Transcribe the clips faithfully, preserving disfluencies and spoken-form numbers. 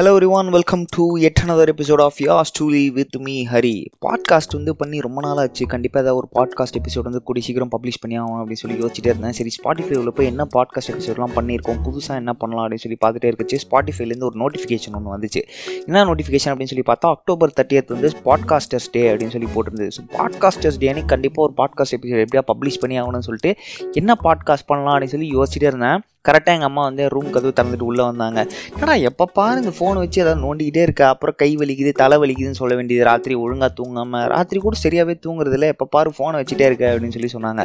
Hello everyone, welcome to yet another episode of your truly with me Hari. Podcast வந்து பண்ணி ரொம்ப நாள் ஆச்சு. கண்டிப்பாக ஏதாவது ஒரு பாட்காஸ்ட் எபிசோட் வந்து கூடி சீக்கிரம் பப்ளிஷ் பண்ணி ஆகும் அப்படின்னு சொல்லி யோசிச்சுட்டே இருந்தேன். சரி, ஸ்பாட்டிஃபைவில் போய் என்ன பாட்காஸ்ட் எபிசோட்லாம் பண்ணியிருக்கோம், புதுசாக என்ன பண்ணலாம் அப்படின்னு சொல்லி பார்த்துட்டே இருந்துச்சு. ஸ்பாட்டிஃபைலேருந்து ஒரு நோட்டிஃபிகேஷன் ஒன்று வந்துச்சு. என்ன நோட்டிஃபிகேஷன் அப்படின்னு சொல்லி பார்த்தா, அக்டோபர் தேர்ட்டியத் வந்து பாட்காஸ்டர்ஸ் டே அப்படின்னு சொல்லி போட்டிருந்தது. ஸோ பாட்காஸ்டர்ஸ் டேனே கண்டிப்பாக ஒரு பாட்காஸ்ட் எபிசோட் எப்படியா பப்ளிஷ் பண்ணி ஆகணும்னு சொல்லிட்டு என்ன பாட்காஸ்ட் பண்ணலாம் அப்படின்னு சொல்லி யோசிச்சுட்டே இருந்தேன். கரெக்டாக எங்கள் அம்மா வந்து ரூம் கதவு திறந்துட்டு உள்ளே வந்தாங்க. ஏன்னா எப்போ பாரு இந்த ஃபோனை வச்சு ஏதாவது நோண்டிக்கிட்டே இருக்கா, அப்புறம் கை வலிக்குது தலை வலிக்குதுன்னு சொல்ல வேண்டியது, ராத்திரி ஒழுங்காக தூங்காமல், ராத்திரி கூட சரியாகவே தூங்குறதில்ல, எப்போ பாரு ஃபோனை வச்சுட்டே இருக்க அப்படின்னு சொல்லி சொன்னாங்க.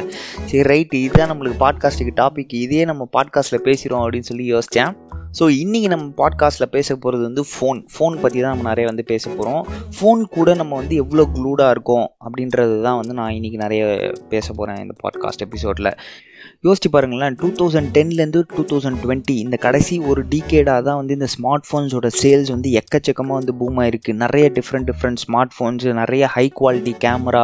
சரி ரைட்டு, இதுதான் நம்மளுக்கு பாட்காஸ்ட்டுக்கு டாபிக், இதையே நம்ம பாட்காஸ்ட்டில் பேசுகிறோம் அப்படின்னு சொல்லி யோசித்தேன். ஸோ இன்றைக்கி நம்ம பாட்காஸ்ட்டில் பேச போகிறது வந்து ஃபோன் ஃபோன் பற்றி தான் நம்ம நிறைய வந்து பேச போகிறோம். ஃபோன் கூட நம்ம வந்து எவ்வளோ க்ளூடாக இருக்கோம் அப்படின்றது தான் வந்து நான் இன்றைக்கி நிறைய பேச போகிறேன் இந்த பாட்காஸ்ட் எபிசோடில். யோசிச்சு பாருங்களேன், டூ தௌசண்ட் டென்லேருந்து டூ தௌசண்ட் டுவெண்ட்டி இந்த கடைசி ஒரு டீகேடாக தான் வந்து இந்த ஸ்மார்ட் ஃபோன்ஸோட சேல்ஸ் வந்து எக்கச்சக்கமாக வந்து பூம் ஆயிருக்கு. நிறைய டிஃப்ரெண்ட் டிஃப்ரெண்ட் ஸ்மார்ட் ஃபோன்ஸு, நிறைய ஹை குவாலிட்டி கேமரா,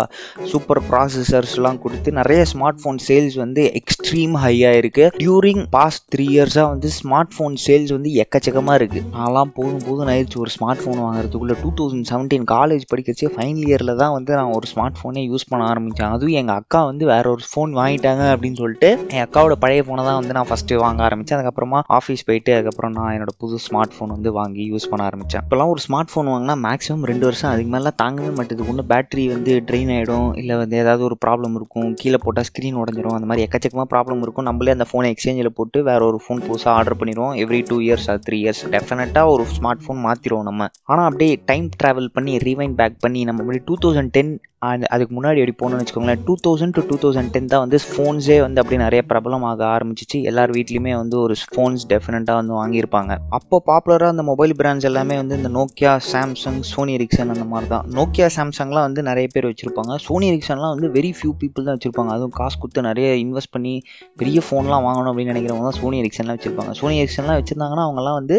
சூப்பர் ப்ராசஸர்ஸ்லாம் கொடுத்து நிறைய ஸ்மார்ட் ஃபோன் சேல்ஸ் வந்து எக்ஸ்ட்ரீம் ஹையாக இருக்குது. டியூரிங் பாஸ்ட் த்ரீ இயர்ஸாக வந்து ஸ்மார்ட் ஃபோன் சேல்ஸ் வந்து எக்கச்சக்கமாக இருக்குது. நான்லாம் போதும் போதும் ஆயிடுச்சு ஒரு ஸ்மார்ட் ஃபோன் வாங்குறதுக்குள்ளே. டூ தௌசண்ட் செவன்டீன் காலேஜ் படிக்கிறச்சே ஃபைனல் இயரில் தான் வந்து நான் ஒரு ஸ்மார்ட் ஃபோனே யூஸ் பண்ண ஆரம்பித்தேன். அதுவும் எங்கள் அக்கா வந்து வேற ஒரு ஃபோன் வாங்கிட்டாங்க அப்படின்னு சொல்லிட்டு என் அக்காவோட பழைய ஃபோனை தான் வந்து நான் ஃபஸ்ட்டு வாங்க ஆரம்பித்தேன். அதுக்கப்புறமா ஆஃபீஸ் போயிட்டு அதுக்கப்புறம் நான் என்னோட புது ஸ்மார்ட் ஃபோன் வந்து வாங்கி யூஸ் பண்ண ஆரம்பித்தேன். இப்போலாம் ஒரு ஸ்மார்ட் ஃபோன் வாங்கினா மேக்ஸிமம் ரெண்டு வருஷம் அதுக்கு மேலாம் தாங்கவே மாட்டேது. ஒன்று பேட்டரி வந்து ட்ரெயின் ஆகிடும், இல்லை வந்து ஏதாவது ஒரு ப்ராப்ளம் இருக்கும், கீழே போட்டால் ஸ்க்ரீன் உடஞ்சிடும், அந்த மாதிரி எக்கச்சக்கமாக ப்ராப்ளம் இருக்கும். நம்மளே அந்த ஃபோனை எக்ஸ்சேஞ்சில் போட்டு வேறு ஒரு ஃபோன் புதுசாக ஆர்டர் பண்ணிடுவோம். Every two years or three years டெஃபினட்டாக ஒரு ஸ்மார்ட் ஃபோன் மாற்றிடுவோம் நம்ம. ஆனால் அப்படியே டைம் ட்ராவல் பண்ணி ரீவைண்ட் பேக் பண்ணி நம்ம அப்படி டூ தௌசண்ட் டென் அண்ட் அதுக்கு முன்னாடி எப்படி போகணும்னு வச்சுக்கோங்களேன், two thousand to two thousand ten தான் வந்து ஃபோன்ஸே வந்து அப்படி நிறைய பிரபலம் ஆக ஆரம்பிச்சிச்சு. எல்லார் வீட்லேயுமே வந்து ஒரு ஃபோன்ஸ் டெஃபினட்டாக வந்து வாங்கியிருப்பாங்க. அப்போ பாப்புலராக அந்த மொபைல் பிராண்ட்ஸ் எல்லாமே வந்து இந்த நோக்கியா, சாம்சங், சோனி எரிக்சன் அந்த மாதிரி தான். நோக்கியா சாம்சங்லாம் வந்து நிறைய பேர் வச்சுருப்பாங்க, சோனி எரிக்சன்லாம் வந்து வெரி ஃபியூ பீப்புள் தான் வச்சுருப்பாங்க. அதுவும் காசு கொடுத்து நிறைய இன்வெஸ்ட் பண்ணி பெரிய ஃபோன்லாம் வாங்கணும் அப்படின்னு நினைக்கிறவங்க தான் சோனி எரிக்சன்லாம் வச்சுருப்பாங்க. சோனி எரிக்சன்லாம் வச்சுருந்தாங்கன்னா அவங்கலாம் வந்து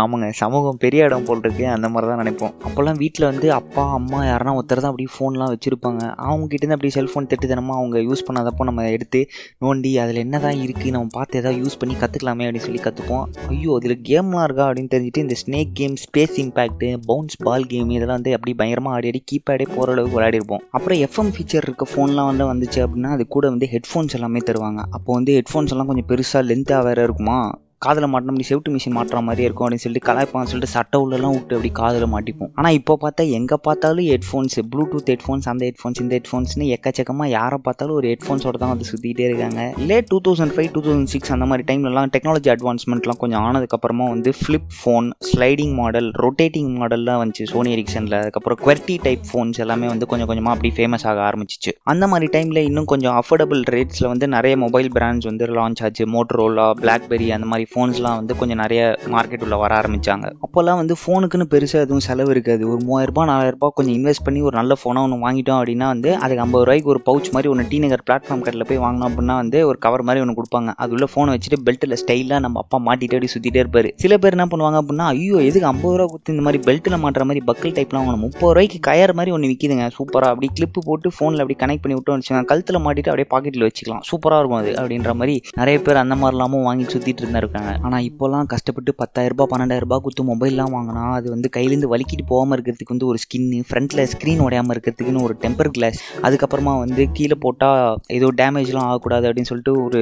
ஆமாங்க சமூகம் பெரிய இடம் போல் இருக்கு அந்த மாதிரி தான் நினைப்போம். அப்போல்லாம் வீட்டில் வந்து அப்பா அம்மா யாருனா ஒருத்தர் தான் அப்படியே ஃபோன்லாம் வச்சுருப்பாங்க. அவங்ககிட்டேருந்து அப்படியே செல்ஃபோன் திட்டுத்தனமாக அவங்க யூஸ் பண்ணாதப்போ நம்ம எடுத்து நோண்டி அதில் என்ன தான் இருக்குது நம்ம பார்த்து எதாவது யூஸ் பண்ணி கற்றுக்கலாமே அப்படின்னு சொல்லி கற்றுப்போம். ஐயோ அதில் கேம்லாம் இருக்கா அப்படின்னு தெரிஞ்சுட்டு இந்த snake game, space impact, bounce ball game இதெல்லாம் வந்து அப்படி பயங்கரமாக ஆடி ஆடி கீபேடே போகிற அளவுக்கு விளையாடி இருப்போம். அப்புறம் எஃப்எம் ஃபீச்சர் இருக்க ஃபோன்லாம் வந்து வந்துச்சு அப்படின்னா அது கூட வந்து ஹெட்ஃபோன்ஸ் எல்லாமே தருவாங்க. அப்போ வந்து ஹெட்ஃபோன்ஸ் எல்லாம் கொஞ்சம் பெருசாக லென்த்தாக வேறு இருக்குமா, காதில் மாட்டினா அப்படி செவிட்டு மிஷின் மாட்டுற மாதிரியே இருக்கும் அப்படின்னு சொல்லிட்டு கலாய்ப்பான்னு சொல்லிட்டு சட்டை உள்ளலாம் விட்டு அப்படி காதில் மாட்டிப்போம். ஆனால் இப்போ பார்த்தா எங்கே பார்த்தாலும் ஹெட்ஃபோன்ஸ், ப்ளூடூத் ஹெட்ஃபோன்ஸ், அந்த ஹெட்ஃபோன்ஸ் இந்த ஹெட்ஃபோன்ஸ்னு எக்கச்சக்கமாக யாரை பார்த்தாலும் ஒரு ஹெட்ஃபோன்ஸோட தான் வந்து சுற்றிக்கிட்டே இருக்காங்க. இல்லை two thousand five two thousand six அந்த மாதிரி டைம்லலாம் டெக்னாலஜி அட்வான்ஸ்மெண்ட்லாம் கொஞ்சம் ஆனதுக்கப்புறமா வந்து flip phone, sliding model, rotating மாடல்லாம் வந்துச்சு சோனி எரிக்சனில். அதுக்கப்புறம் குவெர்ட்டி டைப் ஃபோன்ஸ் எல்லாமே வந்து கொஞ்சம் கொஞ்சமாக அப்படி ஃபேமஸ் ஆக ஆரம்பிச்சிச்சு. அந்த மாதிரி டைமில் இன்னும் கொஞ்சம் அஃபோர்டபுள் ரேட்ஸில் வந்து நிறைய மொபைல் பிராண்ட்ஸ் வந்து லான்ச் ஆச்சு. மோட்டரோலா, பிளாக்பெரி அந்த மாதிரி ஃபோன்ஸ்லாம் வந்து கொஞ்சம் நிறைய மார்க்கெட் உள்ள வர ஆரம்பித்தாங்க. அப்போல்லாம் வந்து ஃபோனுக்குன்னு பெருசாக எதுவும் செலவு இருக்காது. ஒரு மூவாயிரரூபா நாலாயிரரூபா கொஞ்சம் இன்வெஸ்ட் பண்ணி ஒரு நல்ல ஃபோனாக ஒன்று வாங்கிட்டோம் அப்படின்னா வந்து அதுக்கு ஐம்பது ரூபாய்க்கு ஒரு பவுச் மாதிரி ஒன்று டி நகர் பிளாட்ஃபார்ம் கடையில் போய் வாங்கினோம் அப்படின்னா வந்து ஒரு கவர் மாதிரி ஒன்று கொடுப்பாங்க. அது உள்ள ஃபோனை வச்சுட்டு பெல்ட்டில் ஸ்டைலாக நம்ம அப்பா மாட்டிகிட்டே அப்படி சுற்றிட்டே இருப்பார். சில பேர் என்ன பண்ணுவாங்க அப்படின்னா, ஐயோ எதுக்கு ஐம்பது ரூபா கொடுத்து இந்த மாதிரி பெல்ட்டில் மாட்டுற மாதிரி பக்கல் டைப்லாம் வாங்கணும், முப்பது ரூபாய்க்கு கயர் மாதிரி ஒன்று விற்கிதுங்க சூப்பராக, அப்படி கிளிப்பு போட்டு ஃபோனில் அப்படி கனெக்ட் பண்ணி விட்டோம்னு வச்சுக்கோங்க, கழுத்தில் மாட்டிட்டு அப்படியே பாக்கெட்டில் வச்சுக்கலாம் சூப்பராக இருக்கும் அது அப்படின்ற மாதிரி நிறைய பேர் அந்த மாதிரிலாமும் வாங்கி சுற்றிட்டு இருந்தார். ஆனா இப்போலாம் கஷ்டப்பட்டு பத்தாயிரம் ரூபாய் பன்னெண்டாயிரம் ரூபாய் கொடுத்து மொபைல்லாம் வாங்கினா அது வந்து கையிலேருந்து வலிக்கிட்டு போகாமல் இருக்கிறதுக்கு வந்து ஒரு ஸ்கின்னு, ஃப்ரண்ட்ல ஸ்க்ரீன் உடையாமல் இருக்கிறதுக்குன்னு ஒரு டெம்பர் கிளாஸ், அதுக்கப்புறமா வந்து கீழே போட்டால் ஏதோ டேமேஜ்லாம் ஆகக்கூடாது அப்படின்னு சொல்லிட்டு ஒரு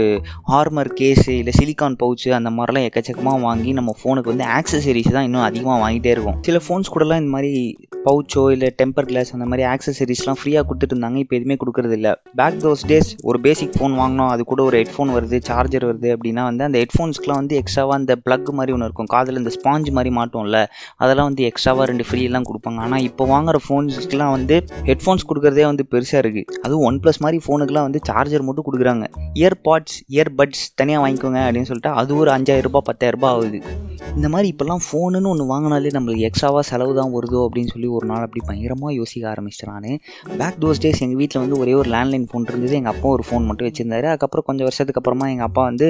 ஹார்மர் கேஸ், இல்லை சிலிக்கான் பவுச்சு அந்த மாதிரிலாம் எக்கச்சக்கமாக வாங்கி நம்ம ஃபோனுக்கு வந்து ஆக்சசரிஸ் தான் இன்னும் அதிகமாக வாங்கிட்டே இருக்கும். சில ஃபோன்ஸ் கூடலாம் இந்த மாதிரி பவுச்சோ இல்லை டெம்பர் கிளாஸ் அந்த மாதிரி ஆக்சசரிஸ்லாம் ஃப்ரீயாக கொடுத்துட்டு இருந்தாங்க. இப்போ எதுவுமே கொடுக்கறது இல்லை. பேக் தோஸ் டேஸ் ஒரு பேசிக் ஃபோன் வாங்கினோம், அது கூட ஒரு ஹெட்ஃபோன் வருது, சார்ஜர் வருது அப்படின்னா வந்து அந்த ஹெட்ஃபோன்ஸ்க்குலாம் வந்து எக்ஸ்ட்ராவாக அந்த பிளக் மாதிரி ஒன்று இருக்கும், காதில் இந்த ஸ்பாஞ்ச் மாதிரி மாட்டோம்ல அதெல்லாம் வந்து எக்ஸ்ட்ராவாக ரெண்டு ஃப்ரீலாம் கொடுப்பாங்க. ஆனால் இப்போ வாங்குற ஃபோன்ஸ்க்குலாம் வந்து ஹெட்ஃபோன்ஸ் கொடுக்குறதே வந்து பெருசாக இருக்குது. அதுவும் ஒன் ப்ளஸ் மாதிரி ஃபோனுக்குலாம் வந்து சார்ஜர் மட்டும் கொடுக்குறாங்க. இயர்பாட்ஸ், இயர்பட்ஸ் தனியாக வாங்கிக்கோங்க அப்படின்னு சொல்லிட்டு அது ஒரு அஞ்சாயிரம் ரூபாய் பத்தாயிரம் ரூபாய் ஆகுது. இந்த மாதிரி இப்போல்லாம் ஃபோனுன்னு ஒன்று வாங்கினாலே நம்மளுக்கு எக்ஸ்ட்ராவாக செலவு தான் வருதோ அப்படின்னு சொல்லி ஒரு நாள் அப்படி பயங்கரமாக யோசிக்க ஆரம்பிச்சிட்டேன் நான். பேக் தோஸ் டேஸ் எங்கள் வீட்டில் வந்து ஒரே ஒரு லேண்ட்லைன் ஃபோன் இருந்தது. எங்கள் அப்பா ஒரு ஃபோன் மட்டும் வச்சுருந்தாரு. அதுக்கப்புறம் கொஞ்சம் வருஷத்துக்கு அப்புறமா எங்கள் அப்பா வந்து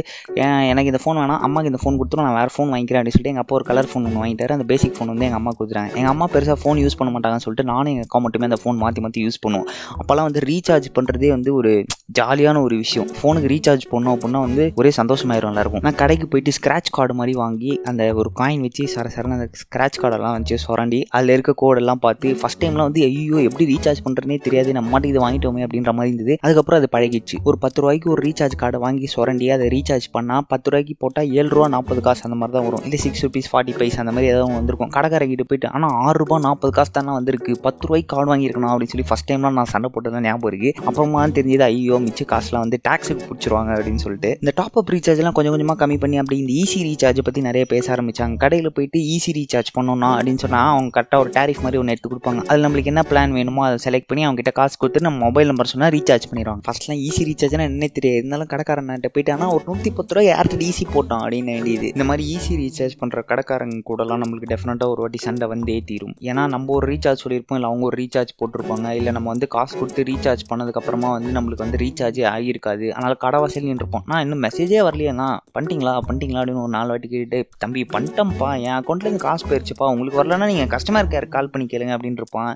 எனக்கு இந்த ஃபோன் வேணாம், அம்மாவுக்கு இந்த ஃபோன் கொடுத்துரும், நான் வேறு ஃபோன் வாங்கிக்கிறேன் அப்படின்னு சொல்லிட்டு எங்கள் அப்பா ஒரு கலர் ஃபோன் ஒன்று வாங்கிட்டார். அந்த பேசிக் ஃபோன் வந்து எங்கள் அம்மா கொடுத்துறேன். எங்கள் அம்மா பெருசாக ஃபோன் யூஸ் பண்ண மாட்டாங்கன்னு சொல்லிட்டு நானும் எங்கள் அக்கா மட்டுமே அந்த ஃபோன் மாற்றி மாற்றி யூஸ் பண்ணுவோம். அப்போல்லாம் வந்து ரீசார்ஜ் பண்ணுறதே வந்து ஒரு ஜாலியான ஒரு விஷயம். ஃபோனுக்கு ரீசார்ஜ் பண்ணோம் அப்படின்னா வந்து ஒரே சந்தோஷமாயிரும் எல்லாருக்கும். நான் கடைக்கு போயிட்டு ஸ்க்ராட்ச் கார்டு மாதிரி வாங்கி அந்த ஒரு காயின் வச்சு சர சரன்னு அந்த ஸ்க்ராட்ச் கார்டெல்லாம் வச்சு சுரண்டி அதில் இருக்க கோடெல்லாம் பார்த்து ஃபஸ்ட் டைம்லாம் வந்து ஐயோ எப்படி ரீசார்ஜ் பண்ணுறதுனே தெரியாது, நம்ம மாட்டுக்கு இதை வாங்கிட்டோமே அப்படின்ற மாதிரி இருந்தது. அதுக்கப்புறம் அது பழகிடுச்சு. ஒரு பத்து ரூபாய்க்கு ஒரு ரீசார்ஜ் கார்டை வாங்கி சுரண்டி அதை ரீசார்ஜ் பண்ணால் பத்து ரூபாய்க்கு போட்டால் ஏழு ரூபா நாற்பது காசு அந்த மாதிரி தான் வரும், இல்லை சிக்ஸ் ருபீஸ் ஃபார்ட்டி பைஸ் அந்த மாதிரி ஏதாவது வந்திருக்கும். கடைக்காரங்கிட்ட போயிட்டு ஆனால் ஆறு ரூபா நாற்பது காசு தானே வந்திருக்கு, பத்து ரூபாய்க்கு கார்டு வாங்கியிருக்கணும் அப்படின்னு சொல்லி ஃபஸ்ட் டைம்லாம் நான் சண்டை போட்டதான் ஞாபகம் இருக்குது. அப்புறமா தெரிஞ்சது ஐயோ மிச்ச காசுலாம் வந்து டாக்ஸுக்கு பிடிச்சிருவாங்க அப்படின்னு சொல்லிட்டு இந்த டாப் அப் ரீசார்ஜ்லாம் கொஞ்சம் கொஞ்சமாக கம்மி பண்ணி அப்படி இந்த ஈஸி ரீசார்ஜை பற்றி நிறைய பேச ஆரம்பித்தாங்க. கடையில் போயிட்டு ஈஸி ரீசார்ஜ் பண்ணோம்னா அப்படின்னு சொன்னால் அவங்க கரெக்டாக ஒரு டேரிஃப் மாதிரி ஒன்று எடுத்து கொடுப்பாங்க. அதில் நம்மளுக்கு என்ன பிளான் வேணுமோ அதை செலக்ட் பண்ணி அவங்ககிட்ட காசு கொடுத்து நம்ம மொபைல் நம்பர் சொன்னால் ரீசார்ஜ் பண்ணிடுவாங்க. ஃபஸ்ட்லாம் ஈஸி ரீசார்ஜ்னா என்ன தெரியாது, இருந்தாலும் கடைக்காரன்ட்ட போயிட்டு ஆனால் ஒரு நூற்றி பத்து ரூபா ஏர்டெல் ஈஸி போட்டோம் அப்படின்னு வேண்டியது. இந்த மாதிரி ஈஸி ரீசார்ஜ் பண்ணுற கடைக்காரங்க கூடலாம் நம்மளுக்கு டெஃபினட்டாக ஒரு வாட்டி சண்டை வந்தே தீரும். ஏன்னா நம்ம ஒரு ரீசார்ஜ் சொல்லியிருப்போம், இல்லை அவங்க ஒரு ரீசார்ஜ் போட்டிருப்பாங்க, இல்லை நம்ம வந்து காசு கொடுத்து ரீசார்ஜ் பண்ணதுக்கப்புறமா வந்து நம்மளுக்கு வந்து ரீசார்ஜே ஆகியிருக்காது. அதனால் கடை வாசல்னு இருப்போம், நான் இன்னும் மெசேஜே வரலையேண்ணா பண்ணிட்டீங்களா பண்ணிட்டீங்களா அப்படின்னு ஒரு நாலு வாட்டி கேட்டு தம்பி பண்ணிட்டோம்ப்பா, என் அக்கௌண்ட்லேருந்து காசு போயிடுச்சுப்பா, உங்களுக்கு வரலன்னா நீங்கள் கஸ்டமர் கேர் கால் பண்ணி கேளுங்க அப்படின்னு இருப்பான்.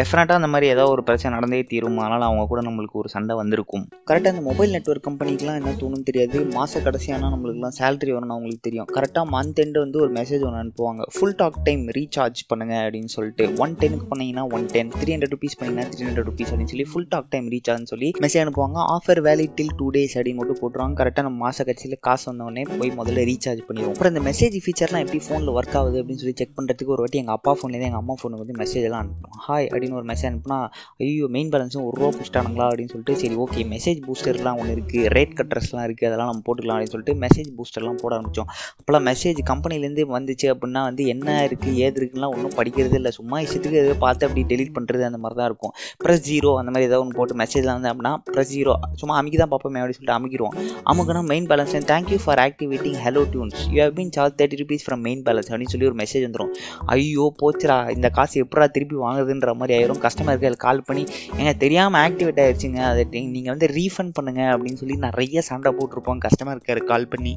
டெஃபினட்டாக அந்த மாதிரி ஏதோ ஒரு பிரச்சனை நடந்தே தீரும். அதனால் அவங்க கூட நம்மளுக்கு ஒரு சண்டை வந்திருக்கும். கரெக்டாக இந்த மொபைல் நெட்வொர்க் கம்பெனிக்கெலாம் என்ன தோணுன்னு தெரியாது, மாத கடைசியானா நம்மளுக்குலாம் சேலரி வரணும்னு அவங்களுக்கு தெரியும். கரெக்டாக மந்த் எண்டு வந்து ஒரு மெசேஜ் ஒன்று அனுப்புவாங்க, ஃபுல் டாக் டைம் ரீசார்ஜ் பண்ணுங்க அப்படின்னு சொல்லிட்டு ஒன் டென்னுக்கு பண்ணீங்கன்னா one ten, three hundred rupees பண்ணீங்கன்னா த்ரீ ஹண்ட்ரட் ருபீஸ் அப்படின்னு சொல்லி ஃபுல் டாக் டைம் ரீசார்ஜ்னு சொல்லி மெசேஜ் அனுப்புவாங்க. Offer valid till two days அப்படின்னு மட்டும் போட்டுருவாங்க. கரெக்டாக நம்ம மாச கட்சியில் காசு வந்தோடனே போய் முதல்ல ரீசார்ஜ் பண்ணிடுவோம். அப்புறம் இந்த மெசேஜ் ஃபீச்சர்லாம் எப்படி ஃபோனில் ஒர்க் ஆகுது அப்படின்னு சொல்லி செக் பண்ணுறதுக்கு ஒரு வாட்டி எங்கள் அப்பா ஃபோன்லேருந்து எங்கள் அம்மா ஃபோனுக்கு வந்து மெசேஜ் எல்லாம் அனுப்புவோம். ஹாய் அப்படின்னு ஒரு மெசேஜ் அனுப்புனா ஐயோ மெயின் பேலன்ஸும் ஒரு ரூபா பூஸ்டானுங்களா அப்படின்னு சொல்லிட்டு சரி ஓகே மெசேஜ் பூஸ்டர்லாம் ஒன்று இருக்குது, ரேட் கட்டர்ஸ்லாம் இருக்குது, அதெல்லாம் நம்ம போட்டுக்கலாம் அப்படின்னு சொல்லிட்டு மெசேஜ் பூஸ்டர்லாம் போட ஆரம்பித்தோம். அப்போலாம் மெசேஜ் கம்பெனிலேருந்து வந்துச்சு அப்படின்னா வந்து என்ன இருக்குது ஏது இருக்குன்னா ஒன்றும் படிக்கிறது இல்லை, சும்மா இஷ்டத்துக்கு எதாவது பார்த்து அப்படி டெலிட் பண்ணுறது அந்த மாதிரி தான் இருக்கும். ப்ரெஸ் ஜீரோ அந்த மாதிரி ஏதாவது ஒன்று போட்டு மெசேஜ்லாம் வந்து அப்படின்னா ப்ரெஸ் ஜீரோ சும்மா அமைக்கி தான் பார்ப்போமே அப்படின்னு சொல்லிட்டு அமைக்கிறோம். அமுக்குன்னா main balance thank you for activating Hello Tunes you have been charge thirty rupees from main balance அப்படின்னு சொல்லி ஒரு மெசேஜ் வந்துடும். ஐயோ போச்சுரா இந்த காசு எப்படா திருப்பி வாங்குதுன்ற மாதிரி ஆயிரும். கஸ்டமருக்கு அதில் கால் பண்ணி ஏங்க தெரியாமல் ஆக்டிவேட் ஆயிடுச்சுங்க, அதை நீங்கள் வந்து ரீஃபண்ட் பண்ணுங்கள் அப்படின்னு சொல்லி நிறைய சண்டை போட்டிருப்போம் கஸ்டமருக்கு கால் பண்ணி.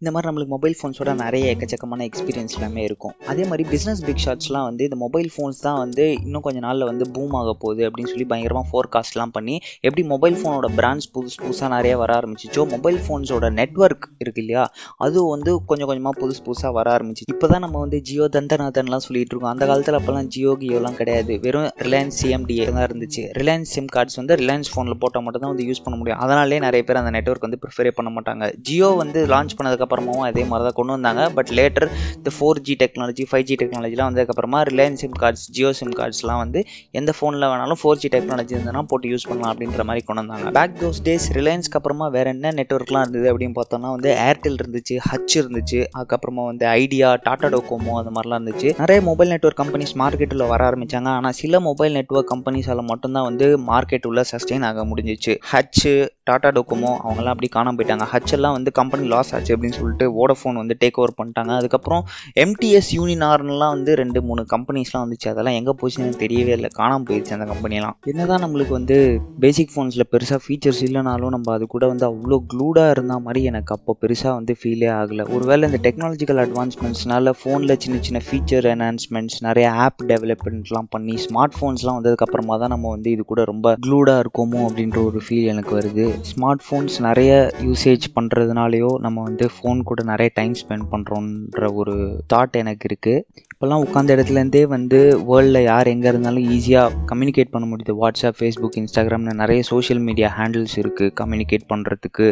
இந்த மாதிரி நம்மளுக்கு மொபைல் ஃபோன்ஸோட நிறைய எக்கச்சக்கமான எக்ஸ்பீரியன்ஸ் எல்லாமே இருக்கும். அதே மாதிரி பிஸ்னஸ் பிக் ஷாட்ஸ்லாம் வந்து இந்த மொபைல் ஃபோன்ஸ் தான் வந்து இன்னும் கொஞ்சம் நாளில் வந்து பூம் ஆக போகுது அப்படின்னு சொல்லி பயங்கரமாக ஃபோர்காஸ்ட்லாம் பண்ணி எப்படி மொபைல் ஃபோனோட பிராண்ட்ஸ் புதுசு புதுசாக நிறைய வர ஆரம்பிச்சிச்சோ மொபைல் ஃபோன்ஸோட நெட்வொர்க் இருக்குது இல்லையா அது வந்து கொஞ்சம் கொஞ்சமாக புதுசு புதுசாக வர ஆரம்பிச்சு. இப்போ தான் நம்ம வந்து ஜியோ தந்தநாதன்லாம் சொல்லிட்டு இருக்கோம், அந்த காலத்தில் அப்போலாம் ஜியோ கியோலாம் கிடையாது, வெறும் ரிலையன்ஸ் சிஎம்டிஏ தான் இருந்துச்சு. ரிலையன்ஸ் சிம் கார்ட்ஸ் வந்து ரிலையன்ஸ் ஃபோனில் போட்டால் மட்டும் தான் வந்து யூஸ் பண்ண முடியும், அதனாலே நிறைய பேர் அந்த நெட்வொர்க் வந்து ப்ரிஃபரே பண்ண மாட்டாங்க. ஜியோ வந்து லான்ச் பண்ணதுக்கப்புறமாவும் அதே மாதிரி தான் கொண்டு வந்தாங்க, பட் லேட்டர் இந்த four G technology five G டெக்னாலஜிலாம் வந்ததுக்கப்புறமா Reliance sim cards Jio sim கார்ட்ஸ்லாம் வந்து எந்த ஃபோனில் வேணாலும் ஃபோர் ஜி டெக்னாலஜி இருந்ததுனா போட்டு யூஸ் பண்ணலாம் அப்படின்ற மாதிரி கொண்டு வந்தாங்க. பேக் தோஸ் டேஸ் ரிலையன்ஸ்க்கு அப்புறமா வேறு என்ன நெட்வொர்க்லாம் இருந்தது அப்படின்னு பார்த்தோம்னா வந்து ஏர்டெல் இருந்துச்சு, ஹச் இருந்துச்சு, அதுக்கப்புறமா வந்து ஐடியா, டாடா டோகோமோ அந்த மாதிரிலாம் இருந்துச்சு. நிறைய மொபைல் நெட்வொர்க் கம்பெனிஸ் மார்க்கெட்டில் வர ஆரம்பித்தாங்க. ஆனால் சில மொபைல் நெட்வொர்க் கம்பெனிஸால் மட்டும்தான் வந்து மார்க்கெட் உள்ள சஸ்டெயின் ஆக முடிஞ்சிச்சு. ஹச், டாடா டோகோமோ அவங்களாம் அப்படி காணாமல் போயிட்டாங்க. ஹச் எல்லாம் வந்து கம்பெனி லாஸ் ஆச்சு அப்படின்னு சொல்லிட்டு வோடஃபோன் வந்து டேக் ஓவர் பண்ணிட்டாங்க. அதுக்கப்புறம் எம்டிஎஸ் யூனினார்லாம் வந்து ரெண்டு மூணு கம்பெனிஸ்லாம் வந்துச்சு, அதெல்லாம் எங்கே போச்சுன்னு தெரியவே இல்லை, காணாமல் போயிடுச்சு அந்த கம்பெனிலாம். என்னதான் நம்மளுக்கு வந்து பேசிக் ஃபோன்ஸில் பெருசாக ஃபீச்சர்ஸ் இல்லைனாலும் நம்ம அது கூட வந்து அவ்வளோ க்ளூடாக இருந்த மாதிரி எனக்கு அப்போ பெருசாக வந்து ஃபீலே ஆகலை. ஒருவேளை இந்த டெக்னாலஜிக்கல் அட்வான்ஸ்மெண்ட்ஸ்னால ஃபோனில் சின்ன சின்ன ஃபீச்சர் என்ஹான்ஸ்மெண்ட்ஸ் நிறைய ஆப் டெவலப்மெண்ட்லாம் பண்ணி ஸ்மார்ட் ஃபோன்ஸ்லாம் வந்ததுக்கப்புறமா தான் நம்ம வந்து இது கூட ரொம்ப க்ளூடாக இருக்கோமோ அப்படின்ற ஒரு ஃபீல் எனக்கு வருது. ஸ்மார்ட் ஃபோன்ஸ் நிறைய யூசேஜ் பண்ணுறதுனாலையோ நம்ம வந்து ஃபோன் கூட நிறைய டைம் ஸ்பெண்ட் பண்ணுறோன்ற ஒரு தாட் எனக்கு இருக்குது. இப்போல்லாம் உட்காந்த இடத்துலேருந்தே வந்து வேர்ல்டில் யார் எங்கே இருந்தாலும் ஈஸியாக கம்யூனிகேட் பண்ண முடியுது. வாட்ஸ்அப், ஃபேஸ்புக், இன்ஸ்டாகிராம்னு நிறைய சோஷியல் மீடியா ஹேண்டில்ஸ் இருக்குது கம்யூனிகேட் பண்ணுறதுக்கு.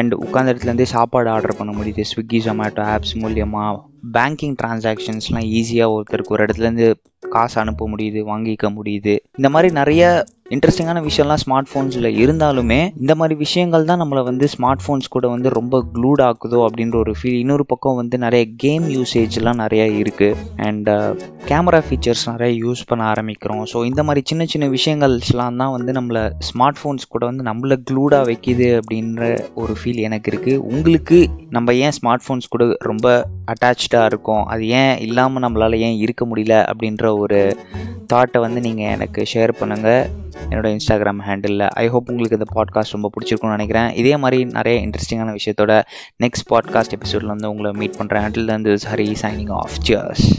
அண்ட் உட்காந்த இடத்துலேருந்தே சாப்பாடு ஆர்டர் பண்ண முடியுது ஸ்விக்கி, ஜொமேட்டோ ஆப்ஸ் மூலமா. பேங்கிங் டிரான்சாக்ஷன்ஸ்லாம் ஈஸியாக ஒருத்தருக்கு ஒரு இடத்துலேருந்து காசு அனுப்ப முடியுது, வாங்கிக்க முடியுது. இந்த மாதிரி நிறைய இன்ட்ரெஸ்டிங்கான விஷயம்லாம் ஸ்மார்ட் ஃபோன்ஸில் இருந்தாலுமே இந்த மாதிரி விஷயங்கள் தான் நம்மளை வந்து ஸ்மார்ட் ஃபோன்ஸ் கூட வந்து ரொம்ப க்ளூட் ஆக்குதோ அப்படின்ற ஒரு ஃபீல். இன்னொரு பக்கம் வந்து நிறைய கேம் யூசேஜ்லாம் நிறையா இருக்குது. அண்ட் கேமரா ஃபீச்சர்ஸ் நிறைய யூஸ் பண்ண ஆரம்பிக்கிறோம். ஸோ இந்த மாதிரி சின்ன சின்ன விஷயங்கள்லாம் தான் வந்து நம்மளை ஸ்மார்ட் ஃபோன்ஸ் கூட வந்து நம்மளை க்ளூடாக வைக்கிது அப்படின்ற ஒரு ஃபீல் எனக்கு இருக்குது. உங்களுக்கு நம்ம ஏன் ஸ்மார்ட் ஃபோன்ஸ் கூட ரொம்ப அட்டாச்சாக இருக்கோம், அது ஏன் இல்லாமல் நம்மளால் ஏன் இருக்க முடியல அப்படின்ற ஒரு தாட்டை வந்து நீங்கள் எனக்கு ஷேர் பண்ணுங்கள் என்னோட இன்ஸ்டாகிராம் ஹேண்டிலில். ஐ ஹோப் உங்களுக்கு இந்த பாட்காஸ்ட் ரொம்ப பிடிச்சிருக்குன்னு நினைக்கிறேன். இதே மாதிரி நிறைய இன்ட்ரெஸ்டிங்கான விஷயத்தோட நெக்ஸ்ட் பாட்காஸ்ட் எபிசோடில் வந்து உங்களை மீட் பண்ணுறேன். Until then this Hari signing off. Cheers.